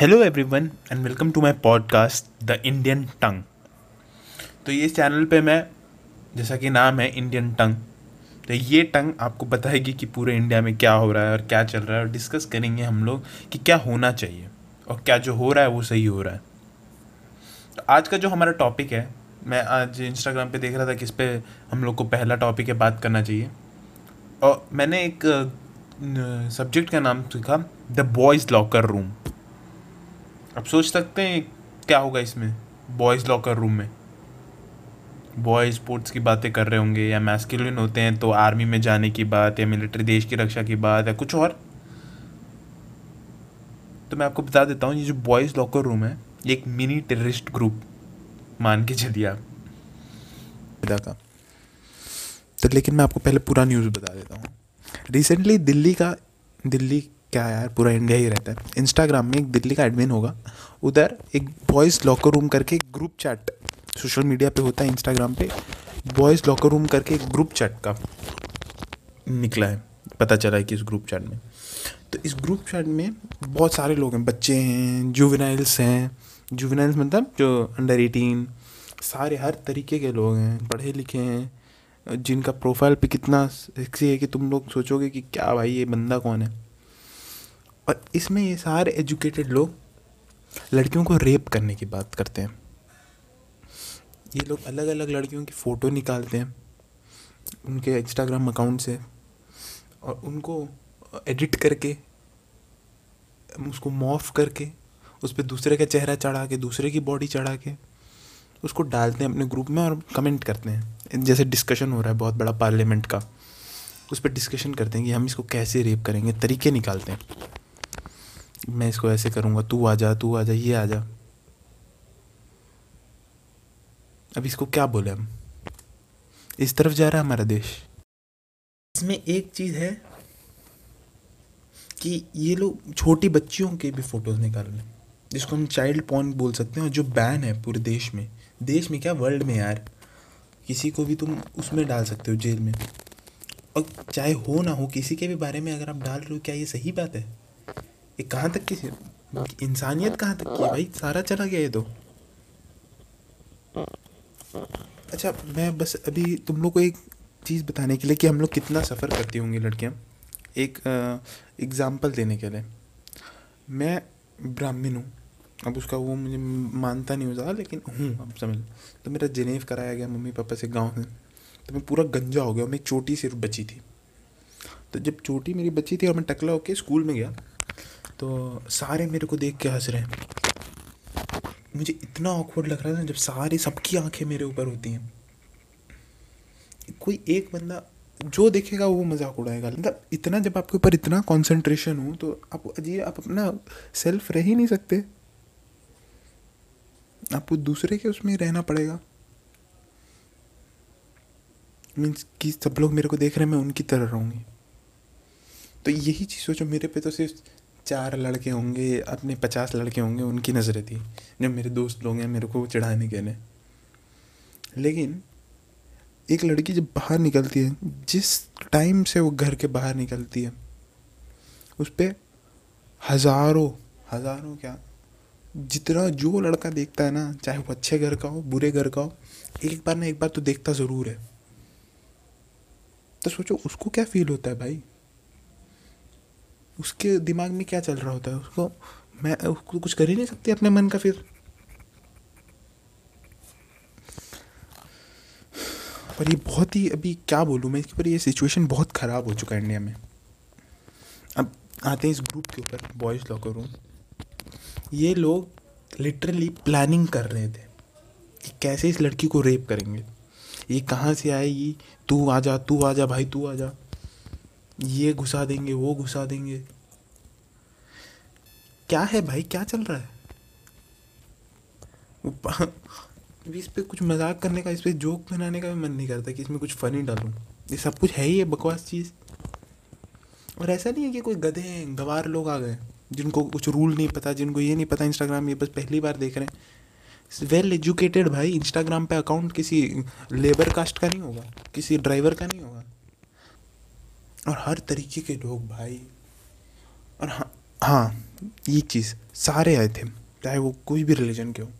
Hello everyone and welcome to my podcast the Indian tongue. तो ये channel पे मैं, जैसा कि नाम है इंडियन टंग, तो ये टंग आपको बताएगी कि पूरे इंडिया में क्या हो रहा है और क्या चल रहा है, और डिस्कस करेंगे हम लोग कि क्या होना चाहिए और क्या जो हो रहा है वो सही हो रहा है। तो आज का जो हमारा टॉपिक है, मैं आज इंस्टाग्राम पे देख रहा था कि इस पर हम लोग को पहला टॉपिक है बात करना चाहिए, और मैंने एक सब्जेक्ट का नाम सीखा द बॉयज़ लॉकर रूम। अब सोच सकते हैं क्या होगा इसमें। बॉयज़ लॉकर रूम में बॉयज़ स्पोर्ट्स की बातें कर रहे होंगे, या मैस्कुलिन होते हैं तो आर्मी में जाने की बात, या मिलिट्री, देश की रक्षा की बात, या कुछ और। तो मैं आपको बता देता हूँ, ये जो बॉयज़ लॉकर रूम है ये एक मिनी टेररिस्ट ग्रुप मान के चलिए आप का। तो लेकिन मैं आपको पहले पूरा न्यूज़ बता देता हूँ। रिसेंटली दिल्ली क्या यार, पूरा इंडिया ही रहता है। इंस्टाग्राम में एक दिल्ली का एडमिन होगा, उधर एक बॉयज़ लॉकर रूम करके ग्रुप चैट सोशल मीडिया पे होता है, इंस्टाग्राम पे बॉयज़ लॉकर रूम करके एक ग्रुप चैट का निकला है, पता चला है कि इस ग्रुप चैट में, तो इस ग्रुप चैट में बहुत सारे लोग हैं, बच्चे हैं, जुवेनाइल्स हैं। जुवेनाइल्स मतलब जो अंडर 18, सारे हर तरीके के लोग हैं, पढ़े लिखे हैं, जिनका प्रोफाइल पे कितना सेक्सी है कि तुम लोग सोचोगे कि क्या भाई ये बंदा कौन है। और इसमें ये सारे एजुकेटेड लोग लड़कियों को रेप करने की बात करते हैं। ये लोग अलग अलग लड़कियों की फ़ोटो निकालते हैं उनके इंस्टाग्राम अकाउंट से, और उनको एडिट करके, उसको मॉर्फ करके, उस पर दूसरे का चेहरा चढ़ा के, दूसरे की बॉडी चढ़ा के उसको डालते हैं अपने ग्रुप में और कमेंट करते हैं। जैसे डिस्कशन हो रहा है बहुत बड़ा पार्लियामेंट का, उस पर डिस्कशन करते हैं कि हम इसको कैसे रेप करेंगे, तरीके निकालते हैं, मैं इसको ऐसे करूँगा, तू आ जा, ये आ जा। अब इसको क्या बोले हम, इस तरफ जा रहा है हमारा देश। इसमें एक चीज़ है कि ये लोग छोटी बच्चियों के भी फोटोज़ निकाल रहे हैं, जिसको हम चाइल्ड पॉर्न बोल सकते हैं, और जो बैन है पूरे देश में क्या, वर्ल्ड में यार। किसी को भी तुम उसमें डाल सकते हो, जेल में, और चाहे हो ना हो, किसी के भी बारे में अगर आप डाल रहे हो, क्या ये सही बात है? ये कहाँ तक की इंसानियत, कहाँ तक की है भाई, सारा चला गया ये तो। अच्छा, मैं बस अभी तुम लोग को एक चीज़ बताने के लिए कि हम लोग कितना सफ़र करती होंगी लड़कियाँ, एक एग्ज़ाम्पल देने के लिए। मैं ब्राह्मण हूँ, अब उसका वो मुझे मानता नहीं हो ज़्यादा, लेकिन हूँ अब समझ। तो मेरा जनेव कराया गया मम्मी पापा से गाँव में, तो मैं पूरा गंजा हो गया, मेरी चोटी सिर्फ बची थी। तो जब चोटी मेरी बची थी और मैं टकला होके स्कूल में गया, तो सारे मेरे को देख के हंस रहे हैं। मुझे इतना ऑकवर्ड लग रहा था जब सारे, सबकी आंखें मेरे ऊपर होती हैं, कोई एक बंदा जो देखेगा वो मजाक उड़ाएगा। मतलब इतना, जब आपके ऊपर इतना कंसंट्रेशन हो तो आप अजीब, आप अपना सेल्फ रह ही नहीं सकते, आपको दूसरे के उसमें रहना पड़ेगा। मीन्स कि सब लोग मेरे को देख रहे हैं, मैं उनकी तरह रहूँगी। तो यही चीज़ सोचो, मेरे पे तो सिर्फ 4 लड़के होंगे, अपने 50 लड़के होंगे, उनकी नज़रें थी, जब मेरे दोस्त लोग हैं मेरे को चढ़ाने के लिए। लेकिन एक लड़की जब बाहर निकलती है, जिस टाइम से वो घर के बाहर निकलती है, उस पर हज़ारों क्या, जितना जो लड़का देखता है ना, चाहे वो अच्छे घर का हो बुरे घर का हो, एक बार ना एक बार तो देखता ज़रूर है। तो सोचो उसको क्या फील होता है भाई, उसके दिमाग में क्या चल रहा होता है। उसको कुछ कर ही नहीं सकती अपने मन का। फिर पर ये बहुत ही, अभी क्या बोलूँ मैं इसके ऊपर, ये सिचुएशन बहुत ख़राब हो चुका है इंडिया में। अब आते हैं इस ग्रुप के ऊपर, बॉयज़ लॉकर रूम। ये लोग लिटरली प्लानिंग कर रहे थे कि कैसे इस लड़की को रेप करेंगे, ये कहाँ से आएगी, तू आ जा भाई, तू आ जा, ये घुसा देंगे, वो घुसा देंगे। क्या है भाई, क्या चल रहा है? इस पे कुछ मजाक करने का, इस पे जोक बनाने का भी मन नहीं करता कि इसमें कुछ फनी डालूं। ये सब कुछ है ही है बकवास चीज़। और ऐसा नहीं है कि कोई गधे हैं, गवार लोग आ गए, जिनको कुछ रूल नहीं पता, जिनको ये नहीं पता इंस्टाग्राम, ये बस पहली बार देख रहे हैं। वेल एजुकेटेड भाई, इंस्टाग्राम पे अकाउंट किसी लेबर कास्ट का नहीं होगा, किसी ड्राइवर का नहीं होगा, और हर तरीके के लोग भाई। और हाँ, ये चीज़ सारे आए थे, चाहे वो कोई भी रिलीजन के हो।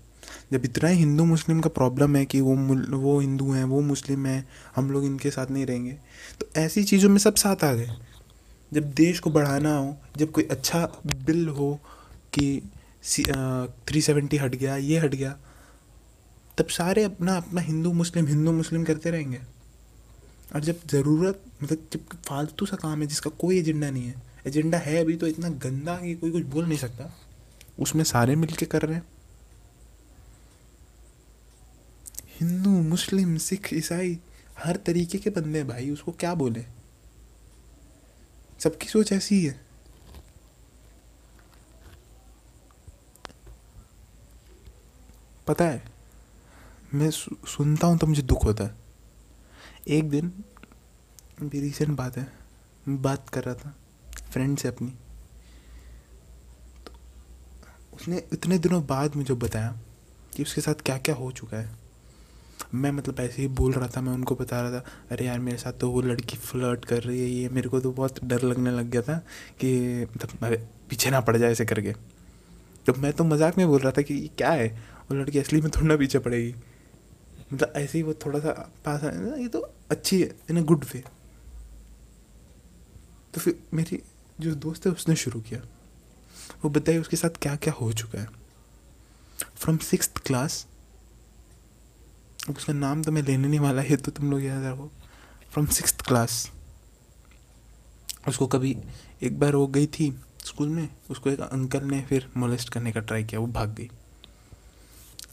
जब इतना ही हिंदू मुस्लिम का प्रॉब्लम है कि वो हिंदू हैं, वो मुस्लिम हैं, हम लोग इनके साथ नहीं रहेंगे, तो ऐसी चीज़ों में सब साथ आ गए। जब देश को बढ़ाना हो, जब कोई अच्छा बिल हो कि 370 हट गया, ये हट गया, तब सारे अपना अपना हिंदू मुस्लिम करते रहेंगे। और जब ज़रूरत मतलब जब फालतू सा काम है जिसका कोई एजेंडा नहीं है, एजेंडा है अभी तो इतना गंदा कि कोई कुछ बोल नहीं सकता, उसमें सारे मिल के कर रहे हैं। हिंदू मुस्लिम सिख ईसाई हर तरीके के बंदे हैं भाई, उसको क्या बोले, सबकी सोच ऐसी ही है। पता है मैं सुनता हूँ तो मुझे दुख होता है। एक दिन अभी रिसेंट बात है, बात कर रहा था फ्रेंड से अपनी, तो उसने इतने दिनों बाद मुझे बताया कि उसके साथ क्या क्या हो चुका है। मैं मतलब ऐसे ही बोल रहा था, मैं उनको बता रहा था अरे यार मेरे साथ तो वो लड़की फ्लर्ट कर रही है, ये मेरे को तो बहुत डर लगने लग गया था कि मतलब पीछे ना पड़ जाए ऐसे करके। तो मैं तो मजाक में बोल रहा था कि ये क्या है, वो लड़की असली में थोड़ा ना पीछे पड़ेगी, मतलब ऐसे ही वो थोड़ा सा पास आया, ये तो अच्छी है इन अ गुड वे। तो फिर मेरी जो दोस्त है उसने शुरू किया, वो बताइए उसके साथ क्या क्या हो चुका है फ्रॉम 6th क्लास। उसका नाम तो मैं लेने नहीं वाला है, तो तुम लोग याद रखो। फ्रॉम 6th क्लास उसको कभी एक बार हो गई थी स्कूल में, उसको एक अंकल ने फिर मोलेस्ट करने का ट्राई किया, वो भाग गई।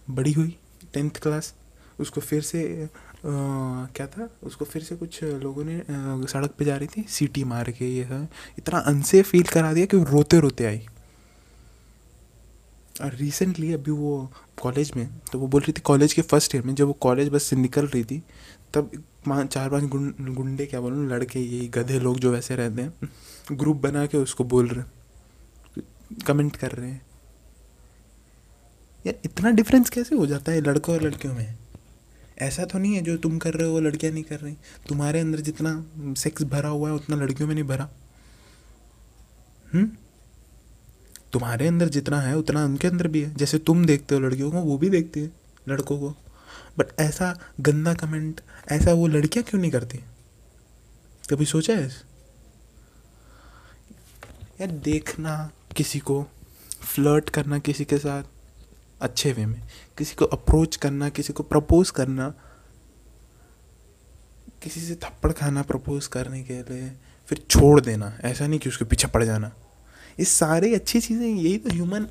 बड़ी हुई 10th क्लास, उसको फिर से कुछ लोगों ने सड़क पे जा रही थी सीटी मार के ये सब इतना अनसेफ फील करा दिया कि वो रोते रोते आई। और रिसेंटली अभी वो कॉलेज में, तो वो बोल रही थी कॉलेज के फर्स्ट ईयर में जब वो कॉलेज बस से निकल रही थी, तब 4-5 गुंडे क्या बोलूँ लड़के, यही गधे लोग जो वैसे रहते हैं, ग्रुप बना के उसको बोल रहे, कमेंट कर रहे हैं। यार इतना डिफरेंस कैसे हो जाता है लड़कों और लड़कियों में? ऐसा तो नहीं है जो तुम कर रहे हो वो लड़कियाँ नहीं कर रही, तुम्हारे अंदर जितना सेक्स भरा हुआ है उतना लड़कियों में नहीं भरा। तुम्हारे अंदर जितना है उतना उनके अंदर भी है, जैसे तुम देखते हो लड़कियों को वो भी देखती है लड़कों को, बट ऐसा गंदा कमेंट ऐसा वो लड़कियां क्यों नहीं करती? कभी सोचा है यार? देखना किसी को, फ्लर्ट करना किसी के साथ अच्छे वे में, किसी को अप्रोच करना, किसी को प्रपोज करना, किसी से थप्पड़ खाना प्रपोज करने के लिए, फिर छोड़ देना, ऐसा नहीं कि उसके पीछे पड़ जाना, ये सारी अच्छी चीज़ें, यही तो ह्यूमन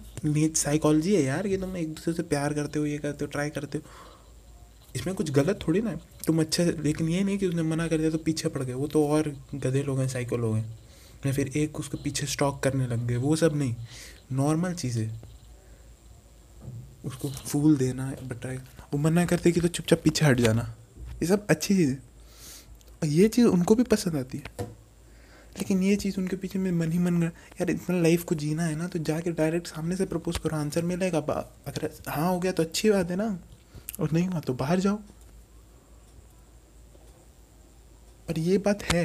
साइकोलॉजी है यार। ये तुम एक दूसरे से प्यार करते हो, ये करते हो, ट्राई करते हो, इसमें कुछ गलत थोड़ी ना है, तुम अच्छे। लेकिन ये नहीं कि उसने मना कर दिया तो पीछे पड़ गए, वो तो और गधे लोग हैं, साइको लोग हैं, या फिर एक उसके पीछे स्टॉक करने लग गए, वो सब नहीं, नॉर्मल चीज़ें। उसको फूल देना, बटाई, वो मना करते कि तो चुपचाप पीछे हट जाना, ये सब अच्छी चीज़ें, और ये चीज़ उनको भी पसंद आती है। लेकिन ये चीज़ उनके पीछे में मन ही मन यार इतना लाइफ को जीना है ना, तो जाके डायरेक्ट सामने से प्रपोज करो, आंसर मिलेगा, अगर हाँ हो गया तो अच्छी बात है ना, और नहीं हुआ तो बाहर जाओ। और ये बात है,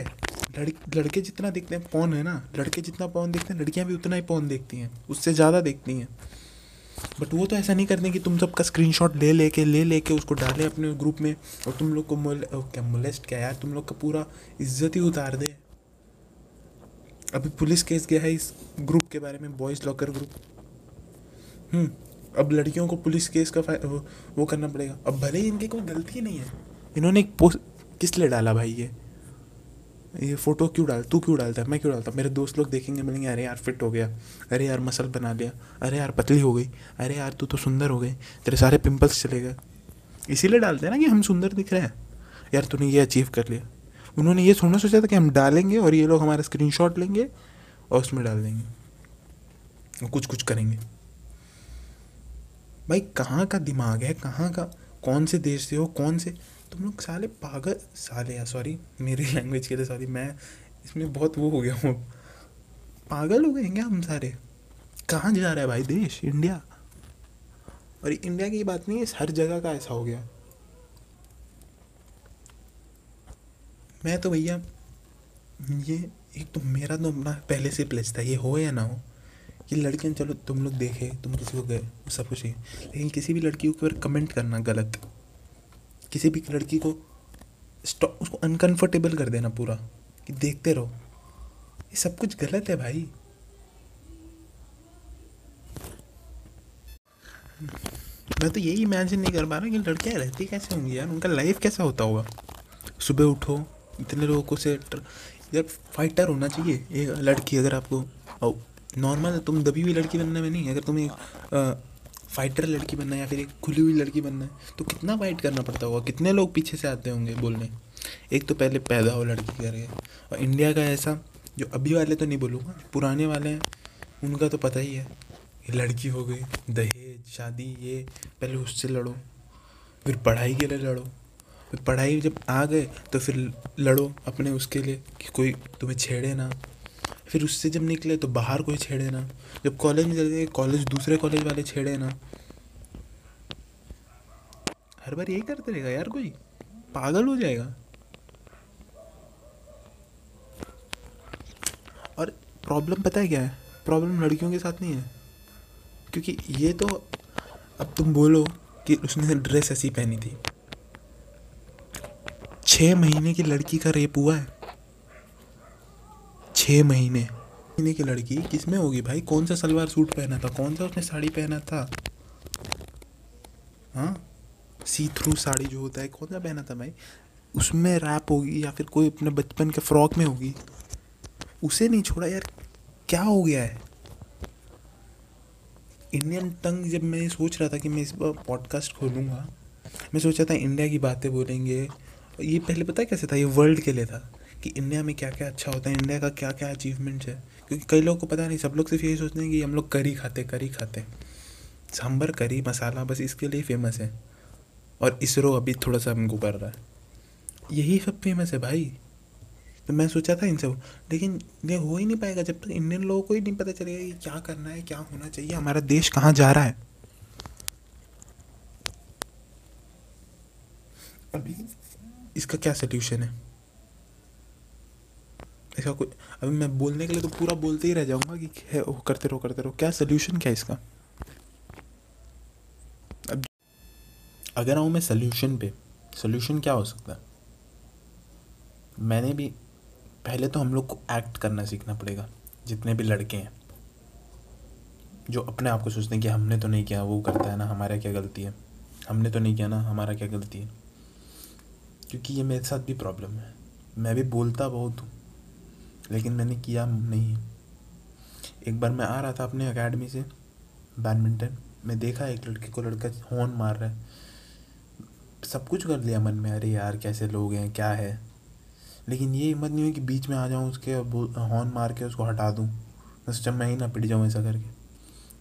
लड़के जितना देखते हैं पॉन है ना, लड़के जितना पॉन देखते हैं लड़कियां भी उतना ही पॉन देखती हैं, उससे ज़्यादा देखती हैं, बट वो तो ऐसा नहीं करते कि तुम सबका स्क्रीनशॉट ले लेके उसको डाले अपने ग्रुप में और तुम लोग को मोलेस्ट क्या यार, तुम लोग का पूरा इज्जत ही उतार दे। अभी पुलिस केस गया है इस ग्रुप के बारे में, बॉयज़ लॉकर ग्रुप। अब लड़कियों को पुलिस केस का वो करना पड़ेगा। अब भले ही इनकी कोई गलती नहीं है, इन्होंने एक पोस्ट किस लिए डाला भाई, ये फ़ोटो क्यों डाल, तू क्यों डालता है, मैं क्यों डालता, मेरे दोस्त लोग देखेंगे मिलेंगे, अरे यार फिट हो गया, अरे यार मसल बना लिया, अरे यार पतली हो गई, अरे यार तू तो सुंदर हो गई, तेरे सारे पिम्पल्स चले गए। इसीलिए डालते हैं ना कि हम सुंदर दिख रहे हैं, यार तूने ये अचीव कर लिया। उन्होंने ये सुनना सोचा था कि हम डालेंगे और ये लोग हमारा स्क्रीनशॉट लेंगे और उसमें डाल देंगे, कुछ करेंगे। भाई कहाँ का दिमाग है, कहाँ का, कौन से देश से हो, कौन से तुम लोग साले पागल साले या सॉरी मेरी लैंग्वेज के लिए, सॉरी मैं इसमें बहुत वो हो गया हूँ, पागल हो गए हैं क्या हम सारे? कहाँ जा रहा है भाई देश इंडिया? और इंडिया की बात नहीं है, हर जगह का ऐसा हो गया। मैं तो भैया ये एक तो मेरा तो अपना पहले से प्लेस था, ये हो या ना हो, कि लड़कियां चलो तुम लोग देखे, तुम किसी को गए सब कुछ ही, लेकिन किसी भी लड़की के ऊपर कमेंट करना गलत, किसी भी लड़की को स्टॉप, उसको अनकंफर्टेबल कर देना पूरा कि देखते रहो, ये सब कुछ गलत है भाई। मैं तो यही इमेजिन नहीं कर पा रहा कि लड़कियाँ रहती कैसे होंगी यार, उनका लाइफ कैसा होता होगा। सुबह उठो, इतने लोगों से यार फाइटर होना चाहिए ये लड़की। अगर आपको नॉर्मल तुम दबी हुई लड़की बनने में नहीं, अगर तुम्हें फाइटर लड़की बनना है या फिर एक खुली हुई लड़की बनना है तो कितना फाइट करना पड़ता होगा, कितने लोग पीछे से आते होंगे बोलने। एक तो पहले पैदा हो लड़की करके, और इंडिया का ऐसा, जो अभी वाले तो नहीं बोलूँगा, पुराने वाले हैं उनका तो पता ही है, लड़की हो गई, दहेज, शादी, ये पहले उससे लड़ो, फिर पढ़ाई के लिए लड़ो, फिर पढ़ाई जब आ गए तो फिर लड़ो अपने उसके लिए कि कोई तुम्हें छेड़े ना, फिर उससे जब निकले तो बाहर कोई छेड़े ना, जब कॉलेज में चले गए कॉलेज दूसरे कॉलेज वाले छेड़े ना। हर बार यही करते रहेगा यार, कोई पागल हो जाएगा। और प्रॉब्लम पता है क्या है, प्रॉब्लम लड़कियों के साथ नहीं है, क्योंकि ये तो अब तुम बोलो कि उसने ड्रेस ऐसी पहनी थी, 6 महीने की लड़की का रेप हुआ है, 6 महीने की लड़की किसमें होगी भाई, कौन सा सलवार सूट पहना था, कौन सा उसने साड़ी पहना था, हाँ सी थ्रू साड़ी जो होता है कौन सा पहना था भाई, उसमें रैप होगी या फिर कोई अपने बचपन के फ्रॉक में होगी, उसे नहीं छोड़ा यार, क्या हो गया है। इंडियन टंग, जब मैं सोच रहा था कि मैं इस पर पॉडकास्ट खोलूँगा, मैं सोचा था इंडिया की बातें बोलेंगे, ये पहले पता है कैसे था, ये वर्ल्ड के लिए था कि इंडिया में क्या क्या अच्छा होता है, इंडिया का क्या क्या अचीवमेंट्स है, क्योंकि कई लोगों को पता नहीं, सब लोग सिर्फ यही सोचते हैं कि हम लोग करी खाते, सांभर, करी मसाला, बस इसके लिए फेमस है, और इसरो अभी थोड़ा सा हमको कर रहा है, यही सब फेमस है भाई। तो मैं सोचा था इन सब, लेकिन ये हो ही नहीं पाएगा जब तक इंडियन लोगों को ही नहीं पता चलेगा कि क्या करना है, क्या होना चाहिए, हमारा देश कहाँ जा रहा है। अभी इसका क्या सल्यूशन है, इसका कोई, अभी मैं बोलने के लिए तो पूरा बोलते ही रह जाऊँगा कि करते रहो, क्या सल्यूशन क्या है इसका। अब अगर आऊँ मैं सल्यूशन पे, सल्यूशन क्या हो सकता है, मैंने भी पहले तो हम लोग को एक्ट करना सीखना पड़ेगा, जितने भी लड़के हैं जो अपने आप को सोचते हैं कि हमने तो नहीं किया, वो करता है ना, हमारा क्या गलती है, हमने तो नहीं किया ना, हमारा क्या गलती है। क्योंकि ये मेरे साथ भी प्रॉब्लम है, मैं भी बोलता बहुत हूँ लेकिन मैंने किया नहीं। एक बार मैं आ रहा था अपने अकेडमी से बैडमिंटन, मैं देखा एक लड़के को, लड़का हॉर्न मार रहा है, सब कुछ कर लिया मन में, अरे यार कैसे लोग हैं क्या है, लेकिन ये हिम्मत नहीं हुई कि बीच में आ जाऊँ उसके और हॉर्न मार के उसको हटा दूँ, मैं सोचा मैं ही ना पिट जाऊँ ऐसा करके।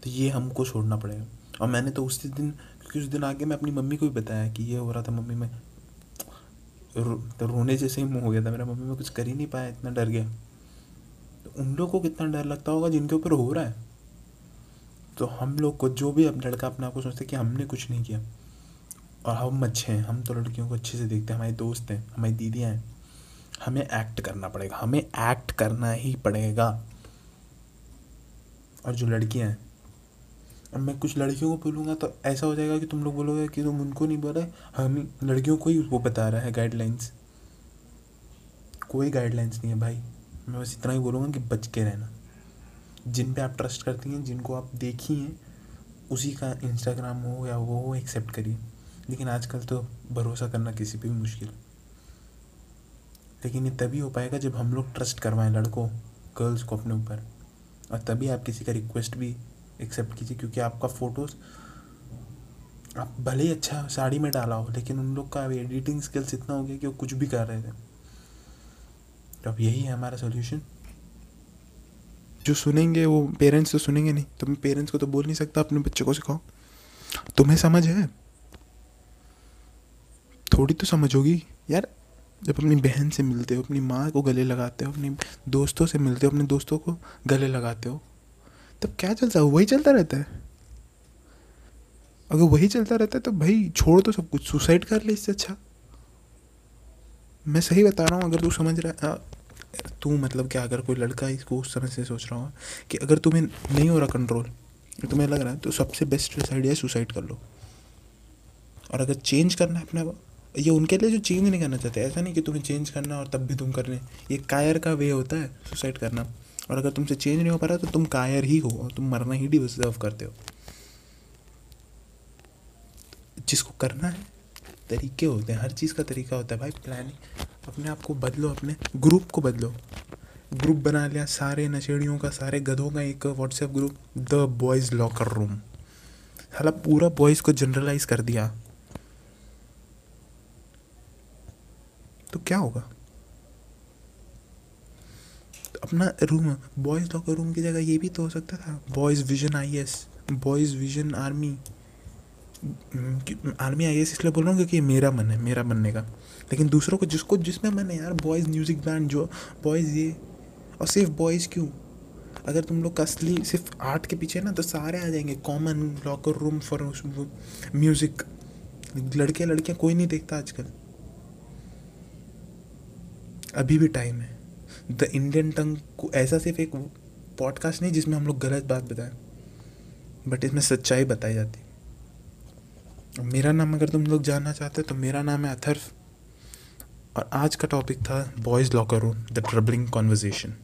तो ये हमको छोड़ना पड़ेगा। और मैंने तो उसी दिन, क्योंकि उस दिन आके मैं अपनी मम्मी को भी बताया कि ये हो रहा था, मम्मी में तो रोने जैसे ही मुँह हो गया था मेरा, मम्मी में कुछ कर ही नहीं पाया, इतना डर गया। तो उन लोगों को कितना डर लगता होगा जिनके ऊपर हो रहा है। तो हम लोग को, जो भी अब लड़का अपने आप को सोचते कि हमने कुछ नहीं किया और हम अच्छे हैं, हम तो लड़कियों को अच्छे से देखते हैं, हमारे दोस्त हैं, हमारी दीदियाँ हैं, हमें एक्ट करना पड़ेगा, हमें एक्ट करना ही पड़ेगा। और जो लड़कियां हैं, अब मैं कुछ लड़कियों को बोलूँगा तो ऐसा हो जाएगा कि तुम लोग बोलोगे कि तुम उनको नहीं बोल रहे, हम लड़कियों को ही वो बता रहा है गाइडलाइंस। कोई गाइडलाइंस नहीं है भाई, मैं बस इतना ही बोलूँगा कि बच के रहना। जिन पे आप ट्रस्ट करती हैं, जिनको आप देखी हैं, उसी का इंस्टाग्राम हो या वो हो, एक्सेप्ट करिए। लेकिन आजकल तो भरोसा करना किसी पे भी मुश्किल है। लेकिन ये तभी हो पाएगा जब हम लोग ट्रस्ट करवाएं लड़कों, गर्ल्स को अपने ऊपर, और तभी आप किसी का रिक्वेस्ट भी एक्सेप्ट कीजिए। क्योंकि आपका फ़ोटोज़ आप भले ही अच्छा साड़ी में डाला हो, लेकिन उन लोग का एडिटिंग स्किल्स इतना हो गया कि वो कुछ भी कर रहे थे। तो अब यही है हमारा सॉल्यूशन। जो सुनेंगे वो पेरेंट्स तो सुनेंगे नहीं, तो मैं पेरेंट्स को तो बोल नहीं सकता, अपने बच्चों को सिखाओ। तुम्हें समझ है, थोड़ी तो समझ होगी यार। जब अपनी बहन से मिलते हो, अपनी माँ को गले लगाते हो, अपने दोस्तों से मिलते हो, अपने दोस्तों को गले लगाते हो, तब क्या चलता है, वही चलता रहता है। अगर वही चलता रहता है तो भाई छोड़ तो सब कुछ, सुसाइड कर ले, इससे अच्छा। मैं सही बता रहा हूँ, अगर तू समझ रहा है, तू मतलब क्या, अगर कोई लड़का इसको उस समय से सोच रहा हो कि अगर तुम्हें नहीं हो रहा कंट्रोल, तुम्हें लग रहा है, तो सबसे बेस्ट डिसाइड है सुसाइड कर लो। और अगर चेंज करना है अपने, ये उनके लिए जो चेंज नहीं करना चाहते, ऐसा नहीं कि तुम्हें चेंज करना और तब भी तुम कर रहे, ये कायर का वे होता है सुसाइड करना। और अगर तुमसे चेंज नहीं हो पा रहा तो तुम कायर ही हो और तुम मरना ही डिजर्व करते हो। जिसको करना है तरीके होते हैं, हर चीज़ का तरीका होता है भाई, प्लानिंग। अपने आप को बदलो, अपने ग्रुप को बदलो। ग्रुप बना लिया सारे नशेड़ियों का, सारे गधों का एक WhatsApp group, the boys locker room. साला पूरा बॉयज़ को जनरलाइज कर दिया तो क्या होगा। तो अपना रूम बॉयज़ लॉकर रूम की जगह ये भी तो हो सकता था boys vision IS, boys vision army. Army IS इसलिए बोल रहा हूँ क्योंकि मेरा मन है, मेरा बनने का। लेकिन दूसरों को जिसको जिसमें मन है यार, बॉयज़ म्यूज़िक बैंड, जो बॉयज़ ये। और सिर्फ बॉयज़ क्यों? अगर तुम लोग असली सिर्फ आर्ट के पीछे ना तो सारे आ जाएंगे, common locker room for music. लड़के लड़कियाँ कोई नहीं देखता आजकल, अभी भी टाइम है। द इंडियन टंग को ऐसा सिर्फ एक पॉडकास्ट नहीं जिसमें हम लोग गलत बात बताएं, बट इसमें सच्चाई बताई जाती है। मेरा नाम अगर तुम लोग जानना चाहते हो तो मेरा नाम है अथर्व, और आज का टॉपिक था boys locker room, the troubling conversation.